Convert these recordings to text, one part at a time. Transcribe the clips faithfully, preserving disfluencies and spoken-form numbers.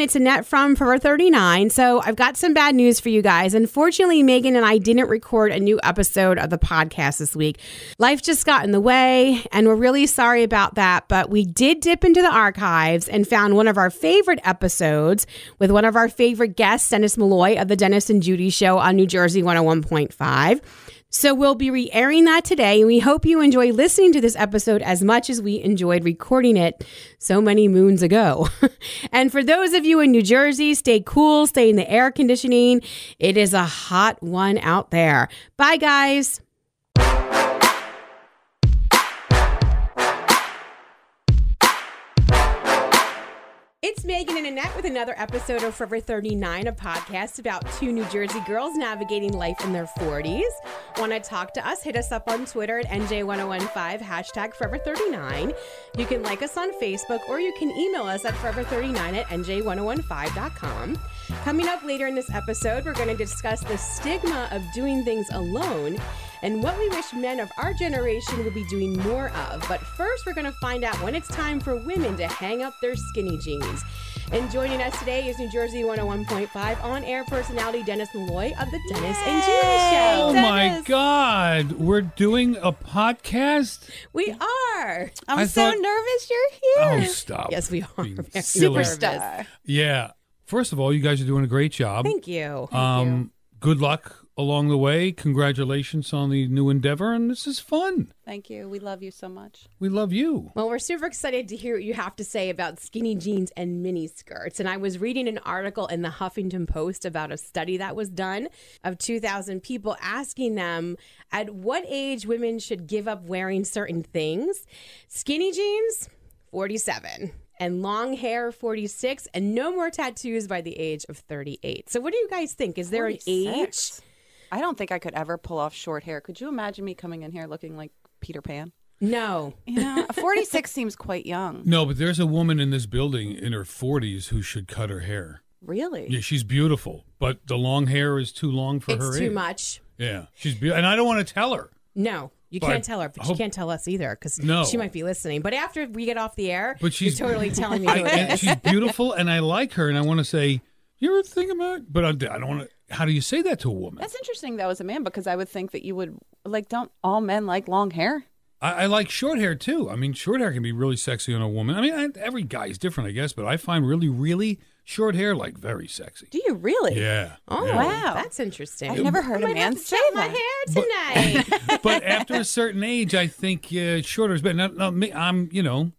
everyone. It's Annette from Forever thirty-nine. So I've got some bad news for you guys. Unfortunately, Megan and I didn't record a new episode of the podcast this week. Life just got in the way, and we're really sorry about that. But we did dip into the archives and found one of our favorite episodes with one of our favorite guests, Dennis Malloy of The Dennis and Judy Show on New Jersey one oh one point five. So we'll be re-airing that today, and we hope you enjoy listening to this episode as much as we enjoyed recording it so many moons ago. And for those of you in New Jersey, stay cool, stay in the air conditioning. It is a hot one out there. Bye, guys. It's Megan and Annette with another episode of Forever thirty-nine, a podcast about two New Jersey girls navigating life in their forties. Want to talk to us? Hit us up on Twitter at N J one oh one five, hashtag Forever thirty-nine. You can like us on Facebook, or you can email us at forever thirty-nine at N J one oh one five dot com. Coming up later in this episode, we're going to discuss the stigma of doing things alone and what we wish men of our generation would be doing more of. But first, we're going to find out when it's time for women to hang up their skinny jeans. And joining us today is New Jersey one oh one point five on-air personality Dennis Malloy of The Dennis Yay! And Judy Show. Oh, Dennis. My God. We're doing a podcast? We are. I'm I so thought... nervous you're here. Oh, stop. Yes, we are. Superstar. Yeah. First of all, you guys are doing a great job. Thank you. Um, Thank you. Good luck along the way. Congratulations on the new endeavor, and this is fun. Thank you. We love you so much. We love you. Well, we're super excited to hear what you have to say about skinny jeans and mini skirts. And I was reading an article in the Huffington Post about a study that was done of two thousand people, asking them at what age women should give up wearing certain things. Skinny jeans, forty-seven. And long hair, forty-six. And no more tattoos by the age of thirty-eight. So what do you guys think? Is there forty-six? An age? I don't think I could ever pull off short hair. Could you imagine me coming in here looking like Peter Pan? No. You know, forty-six seems quite young. No, but there's a woman in this building in her forties who should cut her hair. Really? Yeah, she's beautiful, but the long hair is too long for it's her age. It's too much. Yeah, she's be- and I don't want to tell her. No. You but can't tell her, but hope, she can't tell us either, because no. she might be listening. But after we get off the air, but she's, you're totally telling me. I, and she's beautiful, and I like her, and I want to say, you ever think about it? But I, I don't want to, how do you say that to a woman? That's interesting, though, as a man, because I would think that you would, like, don't all men like long hair? I, I like short hair, too. I mean, short hair can be really sexy on a woman. I mean, I, every guy is different, I guess, but I find really, really short hair, like, very sexy. Do you really? Yeah. Oh, yeah. Wow. That's interesting. I've never heard I a man have to say my that. Hair tonight. But, but after a certain age, I think uh, shorter is better. Now, now, me, I'm, you know,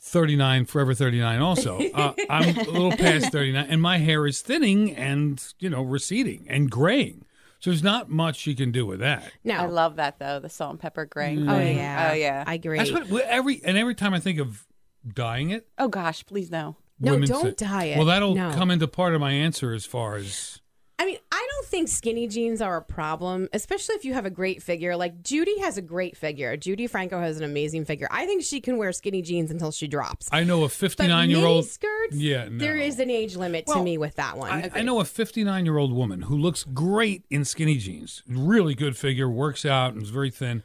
thirty-nine, forever thirty-nine also. Uh, I'm a little past thirty-nine, and my hair is thinning and, you know, receding and graying. So there's not much you can do with that. No. I love that, though, the salt and pepper graying. Mm. Oh, yeah. Oh, yeah. I agree. That's what, every, and every time I think of dyeing it. Oh, gosh, please no. No, don't say, dye it. Well, that'll no. come into part of my answer as far as... I mean, I don't think skinny jeans are a problem, especially if you have a great figure. Like, Judy has a great figure. Judy Franco has an amazing figure. I think she can wear skinny jeans until she drops. I know a fifty-nine-year-old... skirts, yeah, no. There is an age limit well, to me with that one. I, I know a fifty-nine-year-old woman who looks great in skinny jeans. Really good figure, works out, and is very thin.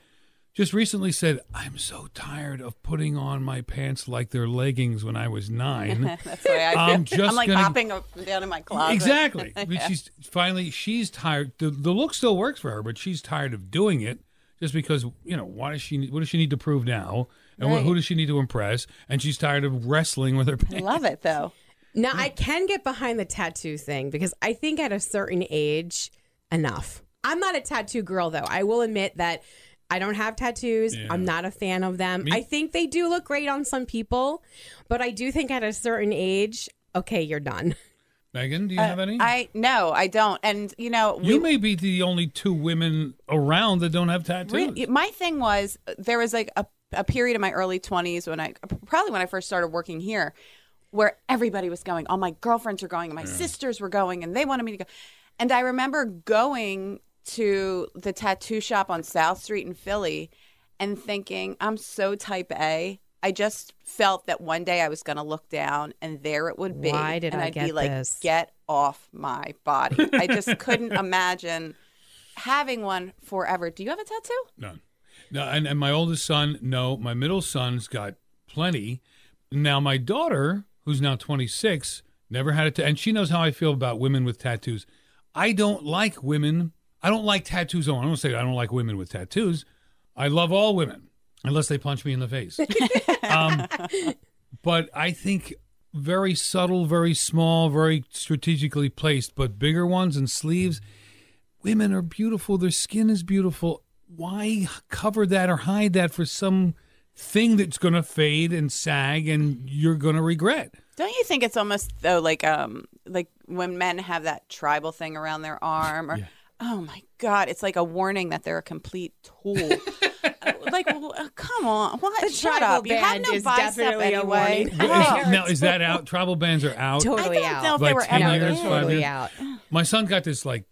Just recently said, I'm so tired of putting on my pants like they're leggings when I was nine. That's the way I feel. I'm, just I'm like gonna... popping up down in my closet. Exactly. yeah. She's finally, she's tired. The, the look still works for her, but she's tired of doing it just because, you know, why does she? What does she need to prove now? And right. who does she need to impress? And she's tired of wrestling with her pants. I love it, though. Now, yeah. I can get behind the tattoo thing because I think at a certain age, enough. I'm not a tattoo girl, though. I will admit that. I don't have tattoos. Yeah. I'm not a fan of them. Me? I think they do look great on some people, but I do think at a certain age, okay, you're done. Megan, do you uh, have any? I No, I don't. And, you know... You we, may be the only two women around that don't have tattoos. Really, my thing was, there was like a, a period in my early twenties, when I probably when I first started working here, where everybody was going. All my girlfriends were going, and my yeah. sisters were going, and they wanted me to go. And I remember going... to the tattoo shop on South Street in Philly and thinking, I'm so type A. I just felt that one day I was going to look down and there it would be. Why did and I I'd get be like, this? Get off my body. I just couldn't imagine having one forever. Do you have a tattoo? None. No. And, and my oldest son, no. My middle son's got plenty. Now my daughter, who's now twenty-six, Never had a tattoo. And she knows how I feel about women with tattoos. I don't like women. I don't like tattoos on. I don't say I don't like women with tattoos. I love all women, unless they punch me in the face. um, but I think very subtle, very small, very strategically placed, but bigger ones and sleeves. Women are beautiful. Their skin is beautiful. Why cover that or hide that for some thing that's going to fade and sag and you're going to regret? Don't you think it's almost, though, like um, like when men have that tribal thing around their arm? Or, yeah. Oh, my God. It's like a warning that they're a complete tool. Like, well, come on. What? Shut up. You had no bicep anyway. Is, now, is that out? Tribal bands are out? Totally I don't out. Know if like they were out. Years, yeah. Totally years. Out. My son got this, like,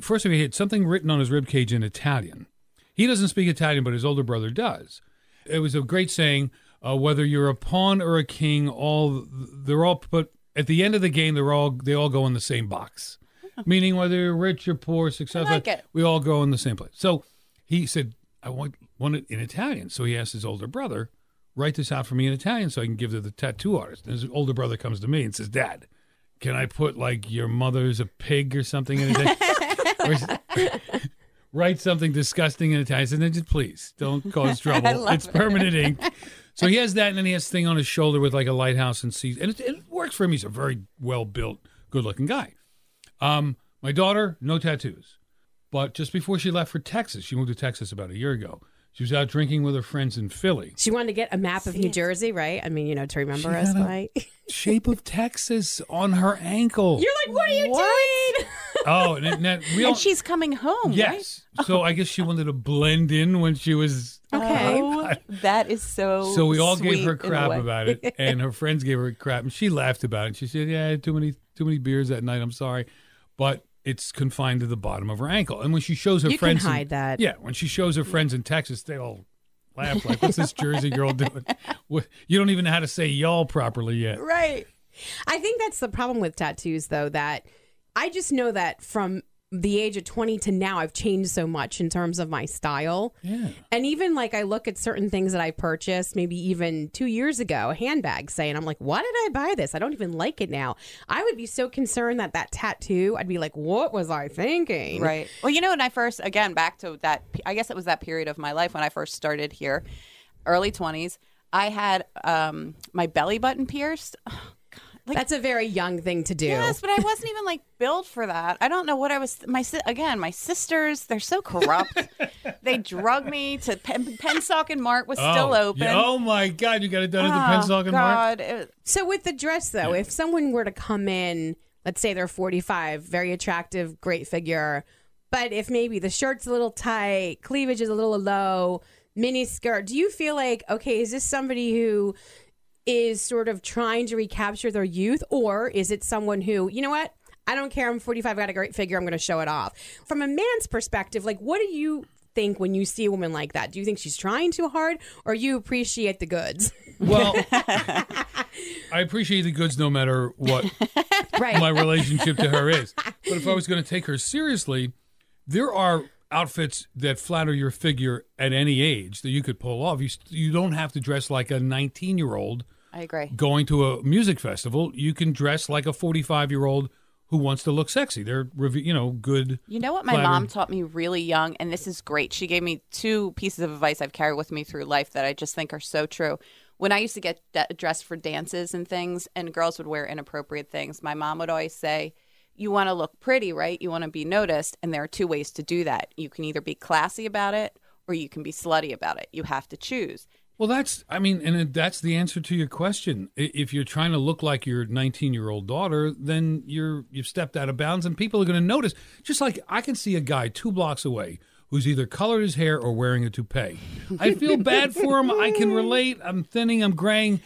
first thing he had something written on his ribcage in Italian. He doesn't speak Italian, but his older brother does. It was a great saying, uh, whether you're a pawn or a king, all they're all put at the end of the game, they're all they all go in the same box. Meaning whether you're rich or poor, successful, like we all go in the same place. So he said, I want, want it in Italian. So he asked his older brother, write this out for me in Italian so I can give to the tattoo artist. And his older brother comes to me and says, Dad, can I put like your mother's a pig or something in Italian? Write something disgusting in Italian. I said, just please, don't cause trouble. It's it. Permanent ink. So he has that, and then he has a thing on his shoulder with like a lighthouse and seas. And it, it works for him. He's a very well-built, good-looking guy. Um, my daughter, no tattoos. But just before she left for Texas, she moved to Texas about a year ago. She was out drinking with her friends in Philly. She wanted to get a map of New Jersey, right? I mean, you know, to remember she us by. Shape of Texas on her ankle. You're like, what are you what? doing? Oh, and, and, that, we all, and she's coming home, yes. Right? So oh. I guess she wanted to blend in when she was. Okay. Oh, that is so So we all gave her crap about it, and her friends gave her crap, and she laughed about it. And she said, yeah, I had too many, too many beers that night. I'm sorry. But it's confined to the bottom of her ankle. And when she shows her you friends. You can hide in, that. Yeah. When she shows her friends in Texas, they all laugh like, what's this Jersey girl doing? What, you don't even know how to say y'all properly yet. Right. I think that's the problem with tattoos, though, that I just know that from the age of twenty to now, I've changed so much in terms of my style. Yeah. And even like I look at certain things that I purchased, maybe even two years ago, a handbag, saying, I'm like, why did I buy this? I don't even like it now. I would be so concerned that that tattoo, I'd be like, what was I thinking? Right. Well, you know, when I first, again, back to that, I guess it was that period of my life when I first started here, early twenties, I had um, my belly button pierced. Like, that's a very young thing to do. Yes, but I wasn't even like built for that. I don't know what I was. My again, my sisters, they're so corrupt. They drug me to Pen, Penstock and Mart was oh, still open. Yeah, oh my God, you got it done oh, at the Penstock and God. Mart. It, so with the dress though, yeah. If someone were to come in, let's say they're forty-five, very attractive, great figure, but if maybe the shirt's a little tight, cleavage is a little low, mini skirt, do you feel like okay, is this somebody who? Is sort of trying to recapture their youth, or is it someone who, you know what, I don't care, I'm forty-five, I got a great figure, I'm going to show it off. From a man's perspective, like, what do you think when you see a woman like that? Do you think she's trying too hard, or you appreciate the goods? Well, I appreciate the goods no matter what right. my relationship to her is. But if I was going to take her seriously, there are outfits that flatter your figure at any age that you could pull off. You, you don't have to dress like a nineteen-year-old. I agree. Going to a music festival, you can dress like a forty-five-year-old who wants to look sexy. They're, you know, good. You know what my flattering. Mom taught me really young, and this is great. She gave me two pieces of advice I've carried with me through life that I just think are so true. When I used to get de- dressed for dances and things, and girls would wear inappropriate things, my mom would always say, you want to look pretty, right? You want to be noticed, and there are two ways to do that. You can either be classy about it or you can be slutty about it. You have to choose. Well, that's, I mean, and that's the answer to your question. If you're trying to look like your nineteen-year-old daughter, then you're, you've stepped out of bounds and people are going to notice. Just like I can see a guy two blocks away who's either colored his hair or wearing a toupee. I feel bad for him. I can relate. I'm thinning. I'm graying.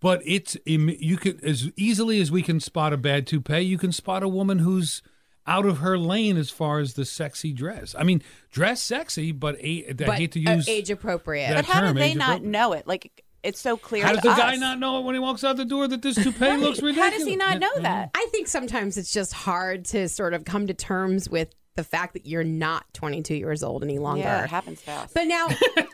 But it's you could as easily as we can spot a bad toupee, you can spot a woman who's out of her lane as far as the sexy dress. I mean, dress sexy, but, a, but I hate to use age appropriate. But how term, do they not know it? Like it's so clear. How does the us. guy not know it when he walks out the door that this toupee right. looks ridiculous? How does he not know that? I think sometimes it's just hard to sort of come to terms with the fact that you're not twenty-two years old any longer. Yeah, it happens fast. But now,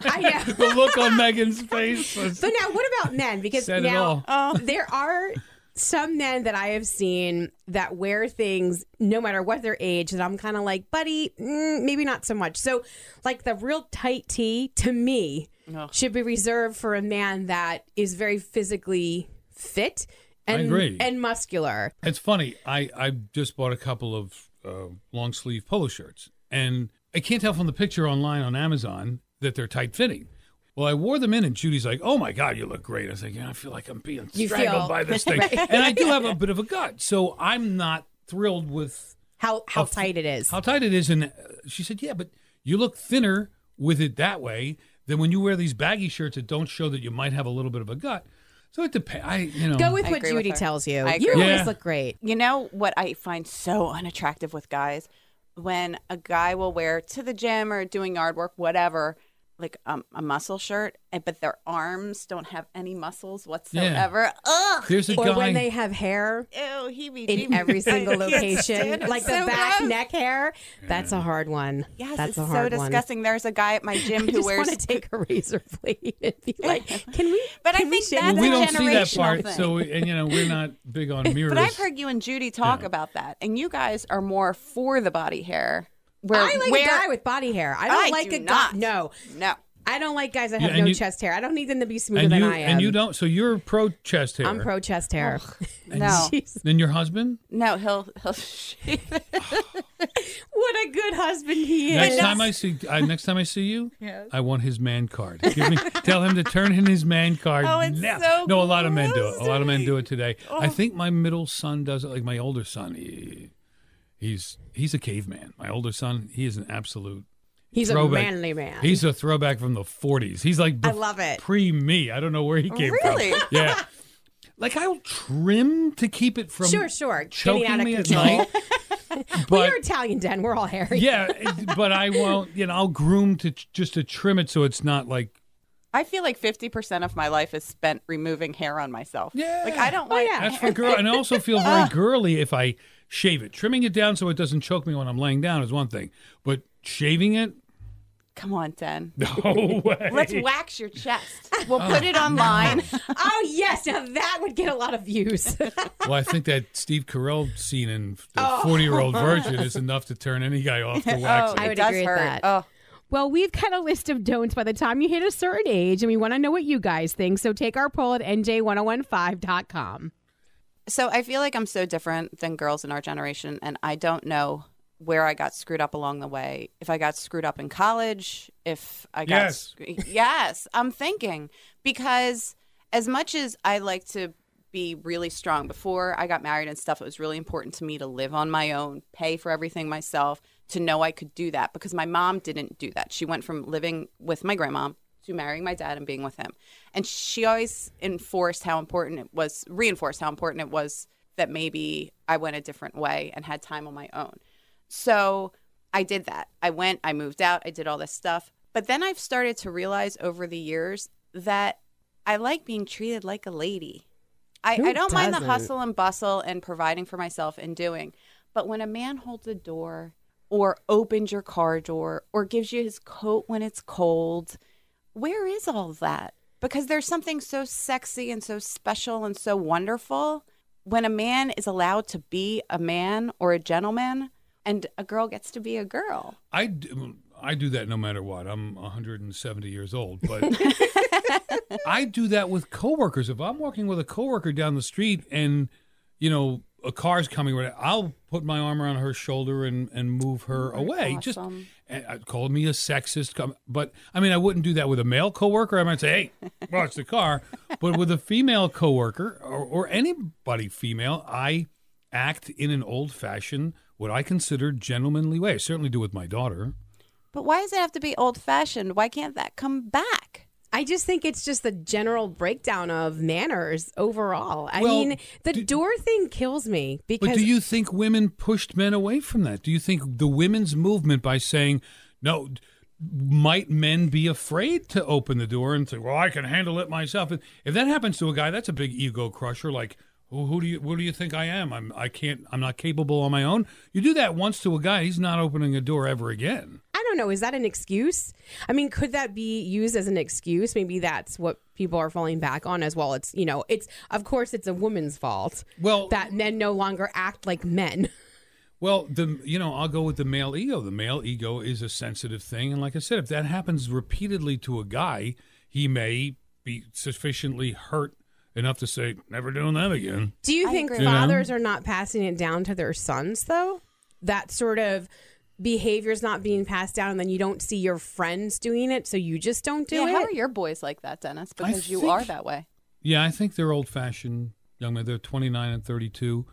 I know. The look on Megan's face was. But now, what about men? Because now there are some men that I have seen that wear things, no matter what their age, that I'm kind of like, buddy, mm, maybe not so much. So, like, the real tight tee, to me, oh. should be reserved for a man that is very physically fit and I agree. and muscular. It's funny. I, I just bought a couple of uh, long-sleeve polo shirts, and I can't tell from the picture online on Amazon that they're tight-fitting. Well, I wore them in, and Judy's like, oh, my God, you look great. I was like, yeah, I feel like I'm being you strangled feel... by this thing. Right. And I do have a bit of a gut, so I'm not thrilled with how how f- tight it is. How tight it is. And she said, yeah, but you look thinner with it that way than when you wear these baggy shirts that don't show that you might have a little bit of a gut. So it depends. I, you know, Go with I what Judy with tells you. You yeah. always look great. You know what I find so unattractive with guys? When a guy will wear to the gym or doing yard work, whatever, like um, a muscle shirt, but their arms don't have any muscles whatsoever. Yeah. Ugh. There's a or guy... when they have hair Ew, he be, in he every single location, like the so back rough. neck hair. Yeah. That's a hard one. Yes, That's it's a hard so disgusting. One. There's a guy at my gym I who wears. I just want to take a razor blade and be like, "Can we?" But can I think we that's well, we don't see that part. Thing. So, and you know, we're not big on mirrors. But I've heard you and Judy talk yeah. about that, and you guys are more for the body hair. Where, I like where, a guy with body hair. I don't I like do a guy. No, no, I don't like guys that have yeah, no you, chest hair. I don't need them to be smoother than you, I am. And you don't. So you're pro chest hair. I'm pro chest hair. No. Then your husband? No, he'll he'll shave it. What a good husband he is. Next time I see, uh, next time I see you, yes. I want his man card. Give me, tell him to turn in his man card. Oh, it's now. so No, a lot of men do it. A lot of men do it today. Oh. I think my middle son does it. Like my older son. He, He's he's a caveman. My older son, he is an absolute He's throwback. a manly man. He's a throwback from the forties. He's like bef- I love it. pre me. I don't know where he came really? from. Yeah. Like I'll trim to keep it from Sure, sure. choking out of me control. at night. But, well, you're Italian, Den. We're all hairy. Yeah, but I won't, you know, I'll groom to just to trim it so it's not like I feel like fifty percent of my life is spent removing hair on myself. Yeah. Like I don't like oh, yeah. That's for girl. And I also feel very girly if I shave it. Trimming it down so it doesn't choke me when I'm laying down is one thing. But shaving it? Come on, Den. No way. Let's wax your chest. We'll oh, put it online. No. Oh, yes. Now that would get a lot of views. Well, I think that Steve Carell scene in The forty-Year-Old oh. Virgin is enough to turn any guy off to wax oh, it. I would it agree hurt. with that. Oh. Well, we've got a list of don'ts by the time you hit a certain age, and we want to know what you guys think. So take our poll at N J ten fifteen dot com. So I feel like I'm so different than girls in our generation, and I don't know where I got screwed up along the way. If I got screwed up in college, if I got Yes. Sc- yes, I'm thinking. Because as much as I like to be really strong, before I got married and stuff, it was really important to me to live on my own, pay for everything myself, to know I could do that. Because my mom didn't do that. She went from living with my grandma to marrying my dad and being with him. And she always enforced how important it was, reinforced how important it was that maybe I went a different way and had time on my own. So I did that. I went, I moved out, I did all this stuff. But then I've started to realize over the years that I like being treated like a lady. I, I don't mind the hustle and bustle and providing for myself and doing. But when a man holds a door or opens your car door or gives you his coat when it's cold, where is all that? Because there's something so sexy and so special and so wonderful when a man is allowed to be a man or a gentleman and a girl gets to be a girl. I do, I do that no matter what. I'm one hundred seventy years old, but I do that with coworkers. If I'm walking with a coworker down the street and, you know, a car's coming, I'll put my arm around her shoulder and, and move her That's away. Awesome. Just and I'd call me a sexist. But, I mean, I wouldn't do that with a male coworker. I might say, hey, watch the car. But with a female coworker or, or anybody female, I act in an old-fashioned, what I consider gentlemanly way. I certainly do with my daughter. But why does it have to be old-fashioned? Why can't that come back? I just think it's just the general breakdown of manners overall. I well, mean, the do, door thing kills me. Because. But do you think women pushed men away from that? Do you think the women's movement by saying, no, might men be afraid to open the door and say, well, I can handle it myself? If that happens to a guy, that's a big ego crusher. Like, well, who do you who do you think I am? I'm I can't I'm not capable on my own. You do that once to a guy, he's not opening a door ever again. I don't don't know. Is that an excuse? I mean, could that be used as an excuse? Maybe that's what people are falling back on as well. It's, you know, it's, of course, it's a woman's fault well, that men no longer act like men. Well, the you know, I'll go with the male ego. The male ego is a sensitive thing. And like I said, if that happens repeatedly to a guy, he may be sufficiently hurt enough to say, never doing that again. Do you I think agree. fathers you know? are not passing it down to their sons, though? That sort of behavior is not being passed down, and then you don't see your friends doing it, so you just don't do yeah, it? How are your boys like that, Dennis? Because I you think, are that way. Yeah, I think they're old-fashioned young men. They're twenty-nine and thirty-two.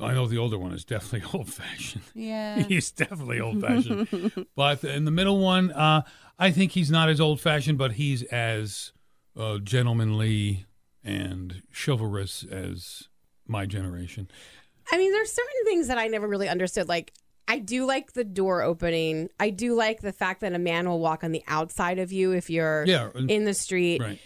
I know the older one is definitely old-fashioned. Yeah. He's definitely old-fashioned. But in the middle one, uh, I think he's not as old-fashioned, but he's as uh, gentlemanly and chivalrous as my generation. I mean, there's certain things that I never really understood. Like, I do like the door opening. I do like the fact that a man will walk on the outside of you if you're yeah, in the street. Right.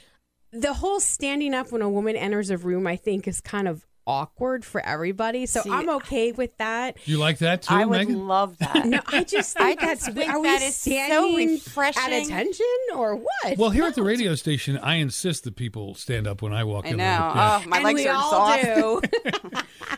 The whole standing up when a woman enters a room, I think, is kind of awkward for everybody, so See, I'm okay with that. You like that too, I would Megan? love that. No, I just think I that's think are that we is standing so refreshing at attention or what? Well, here no. at the radio station, I insist that people stand up when I walk I in. I know. Oh, my and legs we are all soft. Do.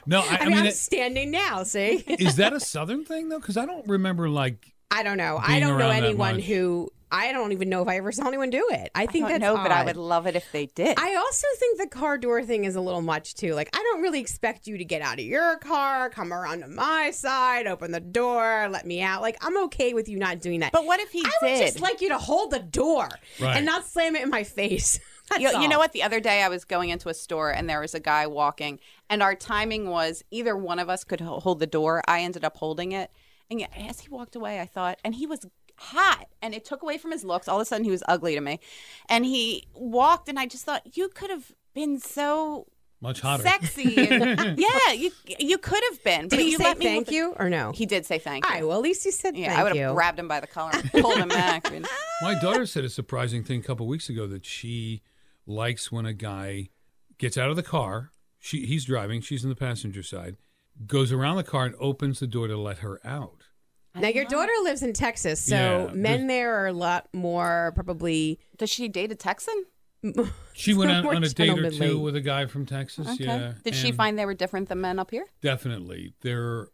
no, I, I, I mean, mean I'm it, standing now. See, is that a Southern thing though? Because I don't remember like I don't know. I don't know anyone who. I don't even know if I ever saw anyone do it. I think I don't that's know, odd. But I would love it if they did. I also think the car door thing is a little much, too. Like, I don't really expect you to get out of your car, come around to my side, open the door, let me out. Like, I'm okay with you not doing that. But what if he I did? I would just like you to hold the door right. and not slam it in my face. You, you know what? The other day I was going into a store and there was a guy walking, and our timing was either one of us could hold the door. I ended up holding it. And yet, as he walked away, I thought, and he was hot, and it took away from his looks. All of a sudden he was ugly to me, and he walked, and I just thought, you could have been so much hotter, sexy, and, yeah, you you could have been. Did he you say let me thank you the... or no? He did say thank you. All right, well, at least he said yeah, thank you. I would have grabbed him by the collar and pulled him back. I mean, my daughter said a surprising thing a couple weeks ago, that she likes when a guy gets out of the car, she he's driving, she's in the passenger side, goes around the car and opens the door to let her out. Now, your daughter lives in Texas, so yeah, men there are a lot more probably... Does she date a Texan? She went out on a date or two with a guy from Texas, okay. yeah. Did she find they were different than men up here? Definitely. They're,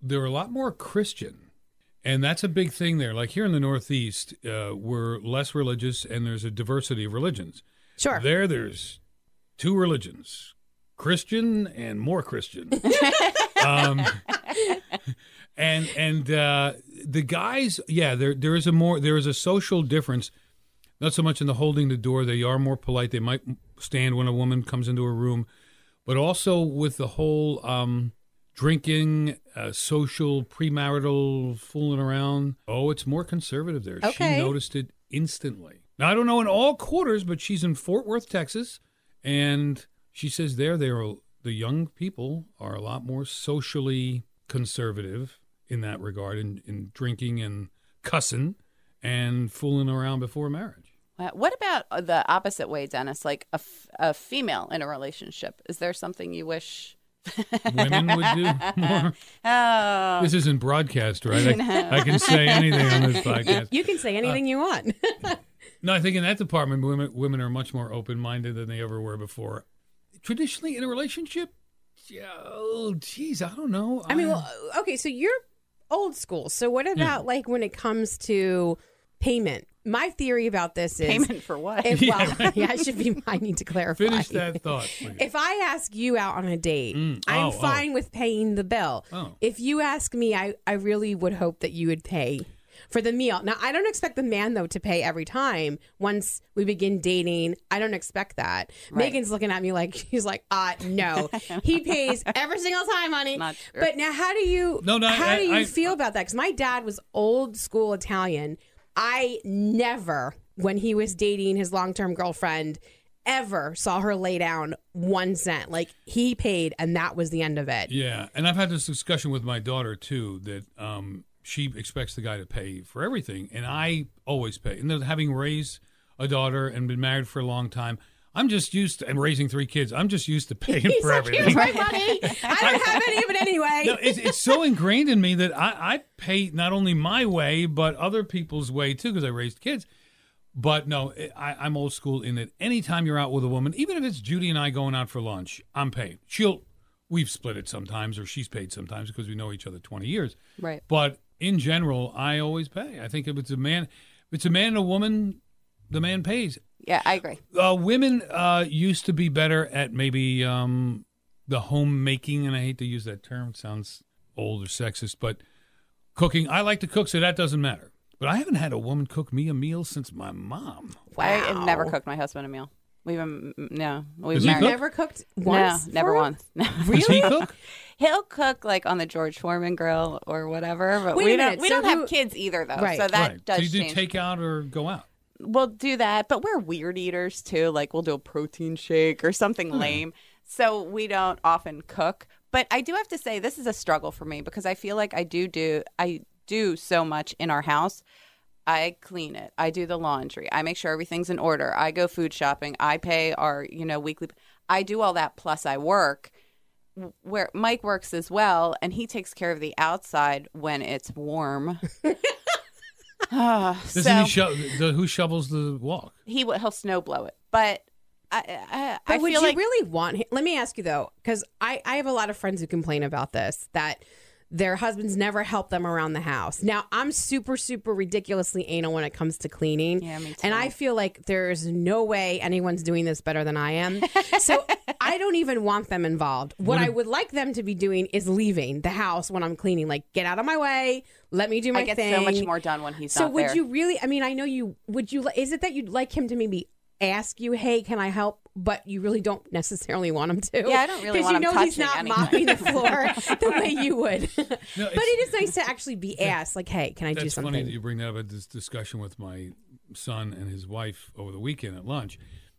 they're a lot more Christian, and that's a big thing there. Like here in the Northeast, uh, we're less religious, and there's a diversity of religions. Sure. There, there's two religions, Christian and more Christian. um And and uh, the guys, yeah, there there is a more there is a social difference, not so much in the holding the door. They are more polite. They might stand when a woman comes into a room, but also with the whole um, drinking, uh, social, premarital fooling around. Oh, it's more conservative there. Okay. She noticed it instantly. Now, I don't know in all quarters, but she's in Fort Worth, Texas, and she says there they are, the young people are a lot more socially conservative in that regard, in, in drinking and cussing and fooling around before marriage. What about the opposite way, Dennis? Like a, f- a female in a relationship. Is there something you wish women would do more? Oh. This isn't broadcast, right? I, no. I can say anything on this podcast. You can say anything uh, you want. No, I think in that department, women, women are much more open-minded than they ever were before. Traditionally, in a relationship, oh, geez, I don't know. I mean, well, okay, so you're old school. So what about yeah. like when it comes to payment? My theory about this is payment for what? If, well, yeah, right. yeah, I should be. I need to clarify. Finish that thought, please. If I ask you out on a date, mm. oh, I'm fine oh. with paying the bill. Oh. If you ask me, I, I really would hope that you would pay for the meal. Now, I don't expect the man, though, to pay every time. Once we begin dating, I don't expect that. Right. Megan's looking at me like, she's like, ah, uh, no. He pays every single time, honey. Not sure. But now, how do you no, no, how I, do you I, feel I, about that? Because my dad was old school Italian. I never, when he was dating his long-term girlfriend, ever saw her lay down one cent. Like, he paid, and that was the end of it. Yeah, and I've had this discussion with my daughter, too, that... um she expects the guy to pay for everything, and I always pay. And having raised a daughter and been married for a long time, I'm just used to, I'm raising three kids. I'm just used to paying He's for everything. Here's my money. I don't have any of it anyway. No, it's, it's so ingrained in me that I, I pay not only my way, but other people's way too, because I raised kids. But no, I, I'm old school in that anytime you're out with a woman, even if it's Judy and I going out for lunch, I'm paid. She'll, we've split it sometimes, or she's paid sometimes because we know each other twenty years. Right. But in general, I always pay. I think if it's a man, if it's a man and a woman, the man pays. Yeah, I agree. Uh, women uh, used to be better at maybe um, the homemaking, and I hate to use that term. It sounds old or sexist, but cooking. I like to cook, so that doesn't matter. But I haven't had a woman cook me a meal since my mom. Wow. I have never cooked my husband a meal. We've um, no, we've married. Cook? Never cooked once. No, never him? Once. No. Really? Does he cook? He'll cook like on the George Foreman grill or whatever. But Wait we don't. We so don't who... have kids either, though. Right. So that right. does. So you do change. Take out or go out? We'll do that, but we're weird eaters too. Like we'll do a protein shake or something mm. lame. So we don't often cook. But I do have to say this is a struggle for me because I feel like I do do I do so much in our house. I clean it. I do the laundry. I make sure everything's in order. I go food shopping. I pay our, you know, weekly. I do all that. Plus I work where Mike works as well. And he takes care of the outside when it's warm. Oh, so, he sho- the, who shovels the walk? He he'll snow blow it, but I, I, but I would feel you like... really want him? Let me ask you though, because I, I have a lot of friends who complain about this that their husbands never help them around the house. Now I'm super super ridiculously anal when it comes to cleaning, yeah, me too. And I feel like there's no way anyone's doing this better than I am. So I don't even want them involved. What, what I would like them to be doing is leaving the house when I'm cleaning. Like, get out of my way. Let me do my thing. I get thing. so much more done when he's so not there. So would you really, I mean, I know you, would you, is it that you'd like him to maybe ask you, hey, can I help? But you really don't necessarily want him to. Yeah, I don't really want him to. Because you know he's not mopping the floor the way you would. No, but it is nice to actually be asked, like, hey, can I do something? That's funny that you bring that up. I had this discussion with my son and his wife over the weekend at lunch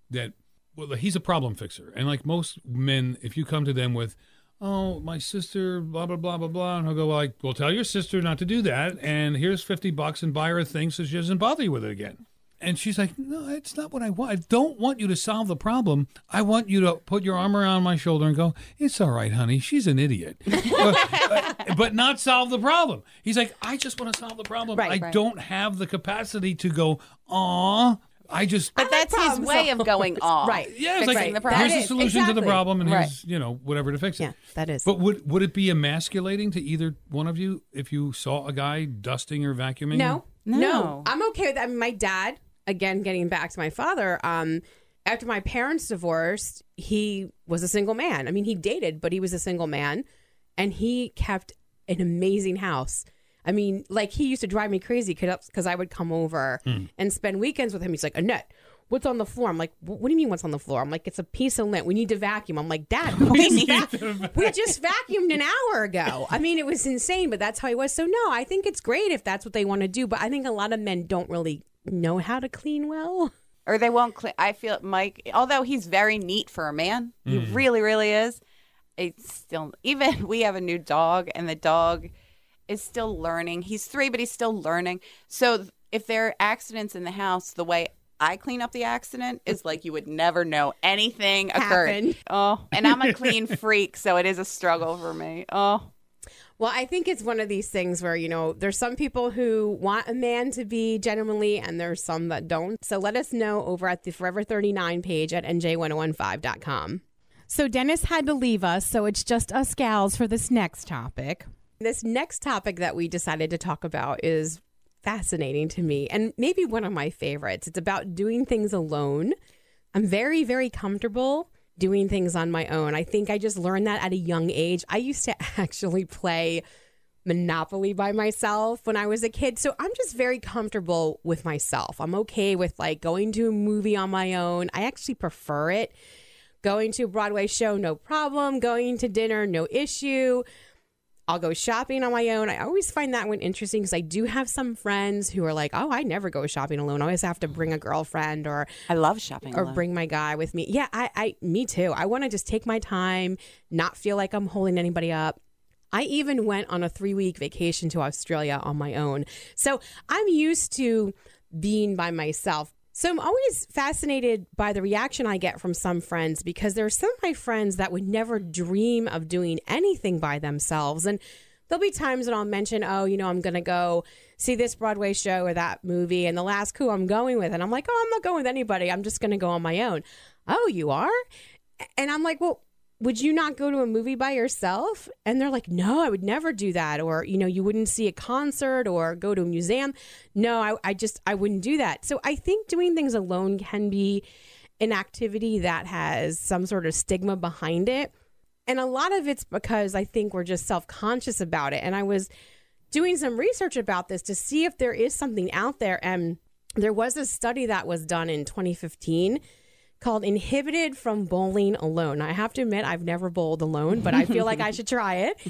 that, well, he's a problem fixer. And like most men, if you come to them with, oh, my sister, blah, blah, blah, blah, blah, and he'll go like, well, tell your sister not to do that, and here's fifty bucks and buy her a thing so she doesn't bother you with it again. And she's like, no, it's not what I want. I don't want you to solve the problem. I want you to put your arm around my shoulder and go, it's all right, honey. She's an idiot. but, but not solve the problem. He's like, I just want to solve the problem. Right, I right. don't have the capacity to go, aw. I just, but I that's like his way solved. Of going off, right? Yeah, it's Fixing like the problem. Here's the solution exactly. to the problem, and right. here's you know whatever to fix it. Yeah, that is. But would would it be emasculating to either one of you if you saw a guy dusting or vacuuming? No, no, no. I'm okay with that. I mean, my dad, again, getting back to my father. Um, after my parents divorced, he was a single man. I mean, he dated, but he was a single man, and he kept an amazing house. I mean, like, he used to drive me crazy because I would come over mm. and spend weekends with him. He's like, Annette, what's on the floor? I'm like, what do you mean what's on the floor? I'm like, it's a piece of lint. We need to vacuum. I'm like, Dad, we, we, need vac- to we just vacuumed an hour ago. I mean, it was insane, but that's how he was. So, no, I think it's great if that's what they want to do. But I think a lot of men don't really know how to clean well. Or they won't clean. I feel Mike, although he's very neat for a man, mm. he really, really is. It's still, even we have a new dog, and the dog is still learning. He's three, but he's still learning. So if there are accidents in the house, the way I clean up the accident is like you would never know anything occurred. Happened. Oh, and I'm a clean freak, so it is a struggle for me. Oh. Well, I think it's one of these things where, you know, there's some people who want a man to be gentlemanly, and there's some that don't. So let us know over at the Forever thirty-nine page at N J ten fifteen dot com. So Dennis had to leave us, so it's just us gals for this next topic. This next topic that we decided to talk about is fascinating to me and maybe one of my favorites. It's about doing things alone. I'm very, very comfortable doing things on my own. I think I just learned that at a young age. I used to actually play Monopoly by myself when I was a kid. So I'm just very comfortable with myself. I'm okay with like going to a movie on my own. I actually prefer it. Going to a Broadway show, no problem. Going to dinner, no issue. I'll go shopping on my own. I always find that one interesting because I do have some friends who are like, oh, I never go shopping alone. I always have to bring a girlfriend or I love shopping or alone. Bring my guy with me. Yeah, I, I me too. I want to just take my time, not feel like I'm holding anybody up. I even went on a three week vacation to Australia on my own. So I'm used to being by myself. So I'm always fascinated by the reaction I get from some friends, because there are some of my friends that would never dream of doing anything by themselves. And there'll be times when I'll mention, oh, you know, I'm going to go see this Broadway show or that movie, and they'll ask who I'm going with. And I'm like, oh, I'm not going with anybody. I'm just going to go on my own. Oh, you are? And I'm like, well, would you not go to a movie by yourself? And they're like, no, I would never do that. Or, you know, you wouldn't see a concert or go to a museum. No, I, I just, I wouldn't do that. So I think doing things alone can be an activity that has some sort of stigma behind it. And a lot of it's because I think we're just self-conscious about it. And I was doing some research about this to see if there is something out there. And there was a study that was done in twenty fifteen called Inhibited from Bowling Alone. I have to admit, I've never bowled alone, but I feel like I should try it.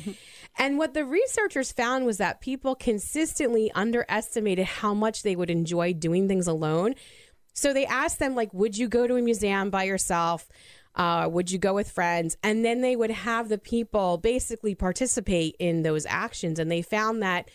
And what the researchers found was that people consistently underestimated how much they would enjoy doing things alone. So they asked them, like, would you go to a museum by yourself? Uh, would you go with friends? And then they would have the people basically participate in those actions. And they found that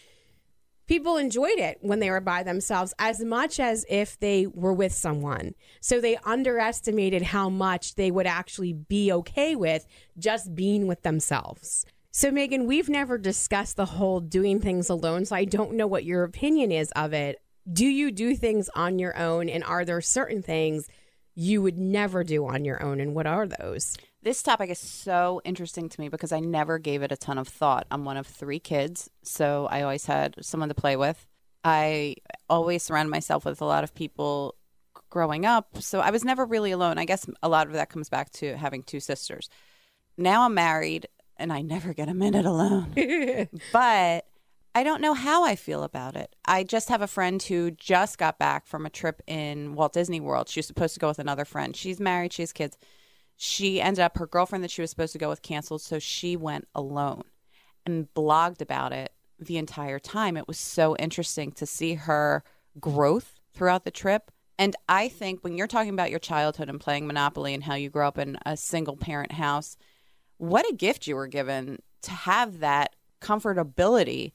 people enjoyed it when they were by themselves as much as if they were with someone. So they underestimated how much they would actually be okay with just being with themselves. So, Megan, we've never discussed the whole doing things alone, so I don't know what your opinion is of it. Do you do things on your own, and are there certain things you would never do on your own, and what are those? This topic is so interesting to me because I never gave it a ton of thought. I'm one of three kids, so I always had someone to play with. I always surround myself with a lot of people growing up, so I was never really alone. I guess a lot of that comes back to having two sisters. Now I'm married, and I never get a minute alone. But I don't know how I feel about it. I just have a friend who just got back from a trip in Walt Disney World. She was supposed to go with another friend. She's married. She has kids. She ended up, her girlfriend that she was supposed to go with canceled, so she went alone and blogged about it the entire time. It was so interesting to see her growth throughout the trip. And I think when you're talking about your childhood and playing Monopoly and how you grew up in a single parent house, what a gift you were given to have that comfortability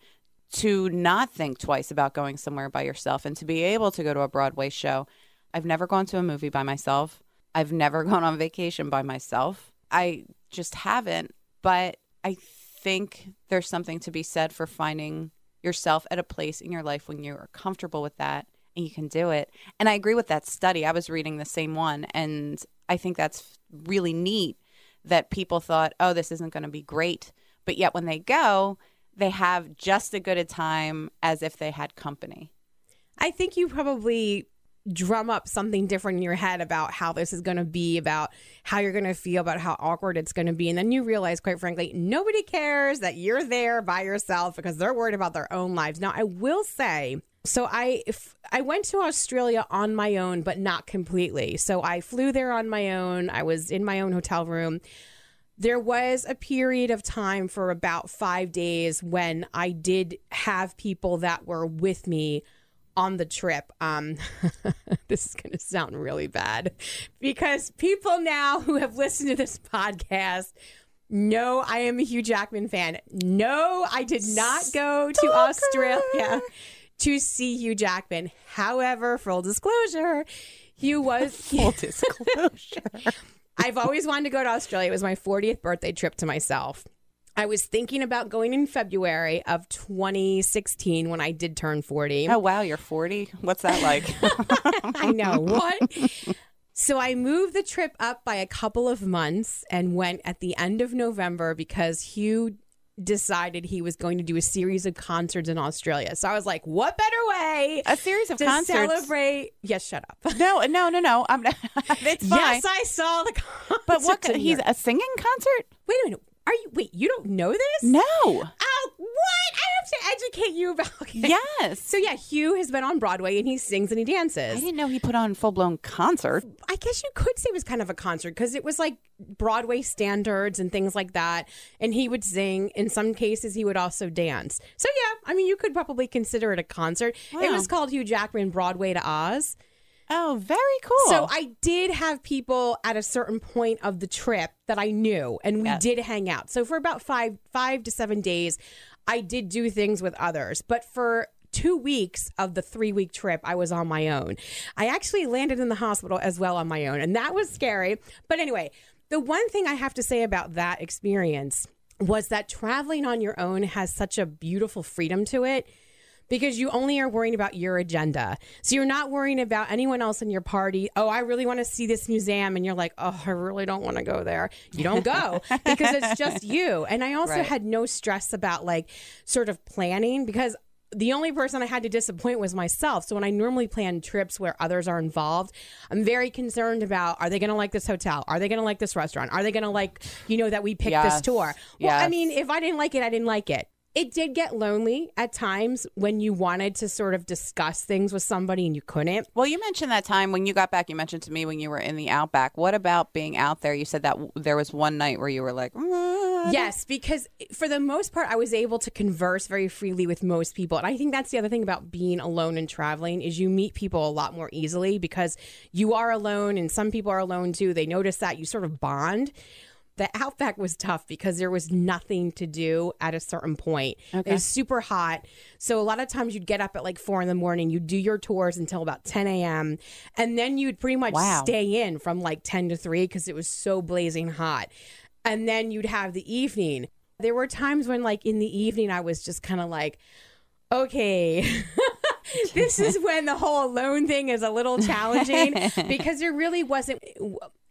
to not think twice about going somewhere by yourself and to be able to go to a Broadway show. I've never gone to a movie by myself. I've never gone on vacation by myself. I just haven't. But I think there's something to be said for finding yourself at a place in your life when you're comfortable with that and you can do it. And I agree with that study. I was reading the same one. And I think that's really neat that people thought, oh, this isn't going to be great. But yet when they go, they have just as good a time as if they had company. I think you probably drum up something different in your head about how this is going to be, about how you're going to feel, about how awkward it's going to be. And then you realize, quite frankly, nobody cares that you're there by yourself because they're worried about their own lives. Now, I will say, so I if, I went to Australia on my own, but not completely. So I flew there on my own. I was in my own hotel room. There was a period of time for about five days when I did have people that were with me on the trip. Um, this is going to sound really bad because people now who have listened to this podcast know I am a Hugh Jackman fan. No, I did not go to Stalker. Australia to see Hugh Jackman. However, full disclosure, Hugh was... full disclosure. I've always wanted to go to Australia. It was my fortieth birthday trip to myself. I was thinking about going in February of twenty sixteen when I did turn forty. Oh, wow. You're forty? What's that like? I know. What? So I moved the trip up by a couple of months and went at the end of November because Hugh decided he was going to do a series of concerts in Australia. So I was like, what better way? A series of to concerts. Celebrate. Yes, shut up. No, no, no, no. I'm not. It's fine. Yes, I saw the concert. But what? He's a singing concert? Wait a minute. Are you, wait, you don't know this? No. Oh, what? I have to educate you about it. Okay. Yes. So, yeah, Hugh has been on Broadway, and he sings and he dances. I didn't know he put on full-blown concert. I guess you could say it was kind of a concert because it was like Broadway standards and things like that, and he would sing. In some cases, he would also dance. So, yeah, I mean, you could probably consider it a concert. Wow. It was called Hugh Jackman, Broadway to Oz. Oh, very cool. So I did have people at a certain point of the trip that I knew, and we yes. did hang out. So for about five, five to seven days, I did do things with others. But for two weeks of the three-week trip, I was on my own. I actually landed in the hospital as well on my own, and that was scary. But anyway, the one thing I have to say about that experience was that traveling on your own has such a beautiful freedom to it, because you only are worrying about your agenda. So you're not worrying about anyone else in your party. Oh, I really want to see this museum. And you're like, oh, I really don't want to go there. You don't go because it's just you. And I also right. had no stress about like sort of planning, because the only person I had to disappoint was myself. So when I normally plan trips where others are involved, I'm very concerned about, are they going to like this hotel? Are they going to like this restaurant? Are they going to like, you know, that we picked yes. this tour? Well, yes. I mean, if I didn't like it, I didn't like it. It did get lonely at times when you wanted to sort of discuss things with somebody and you couldn't. Well, you mentioned that time when you got back, you mentioned to me when you were in the Outback. What about being out there? You said that there was one night where you were like, mm-hmm. Yes, because for the most part, I was able to converse very freely with most people. And I think that's the other thing about being alone and traveling is you meet people a lot more easily because you are alone and some people are alone too. They notice that you sort of bond. The Outback was tough because there was nothing to do at a certain point. Okay. It was super hot. So a lot of times you'd get up at like four in the morning. You'd do your tours until about ten a.m. And then you'd pretty much wow. stay in from like ten to three because it was so blazing hot. And then you'd have the evening. There were times when like in the evening I was just kind of like, okay, this is when the whole alone thing is a little challenging because there really wasn't...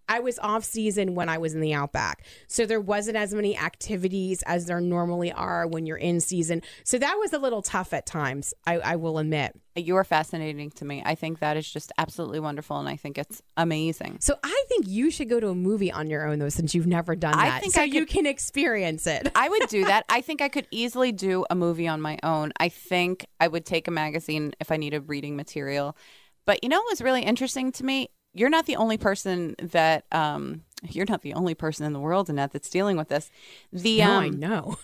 I was off season when I was in the Outback. So there wasn't as many activities as there normally are when you're in season. So that was a little tough at times, I, I will admit. You are fascinating to me. I think that is just absolutely wonderful, and I think it's amazing. So I think you should go to a movie on your own, though, since you've never done that. I think so I could, you can experience it. I would do that. I think I could easily do a movie on my own. I think I would take a magazine if I needed reading material. But you know what's really interesting to me? You're not the only person that um, you're not the only person in the world, Annette, that's dealing with this. The no, um, I know.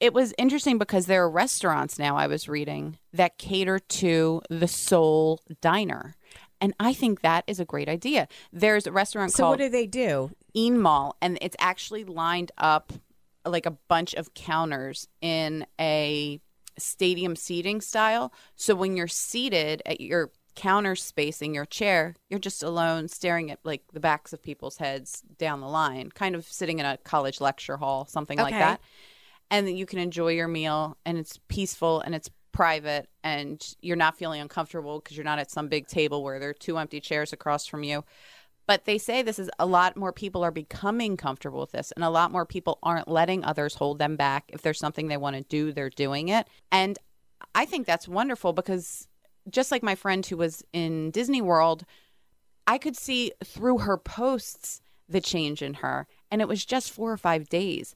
It was interesting because there are restaurants now, I was reading, that cater to the soul diner. And I think that is a great idea. There's a restaurant so called... So what do they do? Ean Mall. And it's actually lined up like a bunch of counters in a stadium seating style. So when you're seated at your... counter spacing your chair, you're just alone staring at like the backs of people's heads down the line, kind of sitting in a college lecture hall, something okay. like that. And then you can enjoy your meal, and it's peaceful and it's private, and you're not feeling uncomfortable because you're not at some big table where there are two empty chairs across from you. But they say this is a lot more people are becoming comfortable with this, and a lot more people aren't letting others hold them back. If there's something they want to do, they're doing it. And I think that's wonderful because just like my friend who was in Disney World, I could see through her posts the change in her. And it was just four or five days.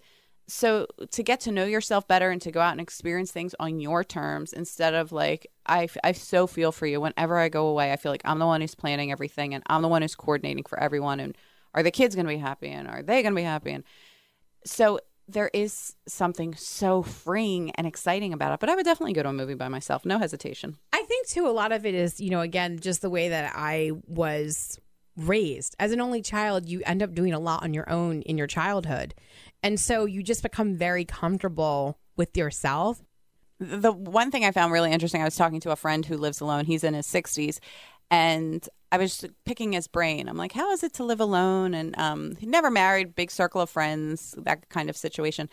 So to get to know yourself better and to go out and experience things on your terms instead of like, I, I so feel for you. Whenever I go away, I feel like I'm the one who's planning everything and I'm the one who's coordinating for everyone. And are the kids going to be happy? And are they going to be happy? And so there is something so freeing and exciting about it. But I would definitely go to a movie by myself. No hesitation. I think, too, a lot of it is, you know, again, just the way that I was raised. As an only child, you end up doing a lot on your own in your childhood. And so you just become very comfortable with yourself. The one thing I found really interesting, I was talking to a friend who lives alone. He's in his sixties. And I was picking his brain. I'm like, how is it to live alone? And um, he never married, big circle of friends, that kind of situation.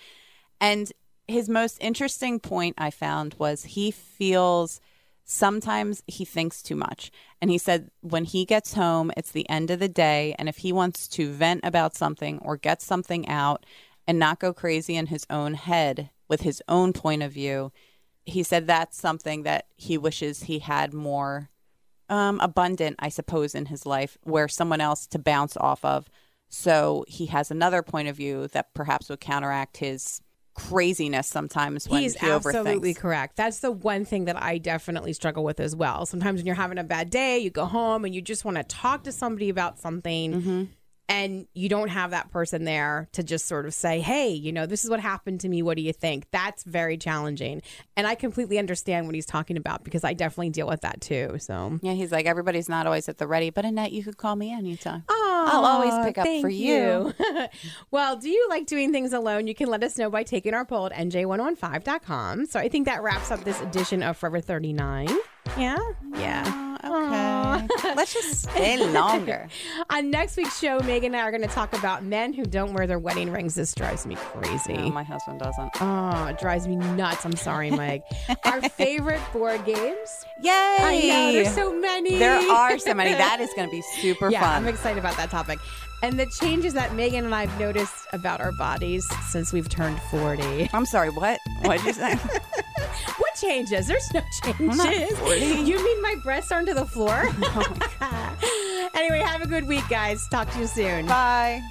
And his most interesting point I found was he feels sometimes he thinks too much. And he said when he gets home, it's the end of the day. And if he wants to vent about something or get something out and not go crazy in his own head with his own point of view, he said that's something that he wishes he had more Um, abundant, I suppose, in his life, where someone else to bounce off of. So he has another point of view that perhaps would counteract his craziness sometimes when He's he overthinks. He's absolutely correct. That's the one thing that I definitely struggle with as well. Sometimes when you're having a bad day, you go home and you just want to talk to somebody about something. Mm-hmm. and you don't have that person there to just sort of say, hey, you know, this is what happened to me. What do you think? That's very challenging. And I completely understand what he's talking about because I definitely deal with that too. So yeah, he's like, everybody's not always at the ready, but Annette, you could call me anytime. Oh, I'll always pick up for you. you. Well, do you like doing things alone? You can let us know by taking our poll at N J one oh one five dot com. So I think that wraps up this edition of Forever thirty-nine. Yeah? Yeah. Okay. Aww. Let's just stay longer. On next week's show, Megan and I are going to talk about men who don't wear their wedding rings. This drives me crazy. No, my husband doesn't. Oh, it drives me nuts. I'm sorry, Mike. Our favorite board games. Yay! I know, there's so many. There are so many. That is going to be super yeah, fun. I'm excited about that topic. And the changes that Megan and I have noticed about our bodies since we've turned forty. I'm sorry, what? What did you say? What changes? There's no changes. I'm not forty. You mean my breasts aren't to the floor? Oh my God. Anyway, have a good week, guys. Talk to you soon. Bye.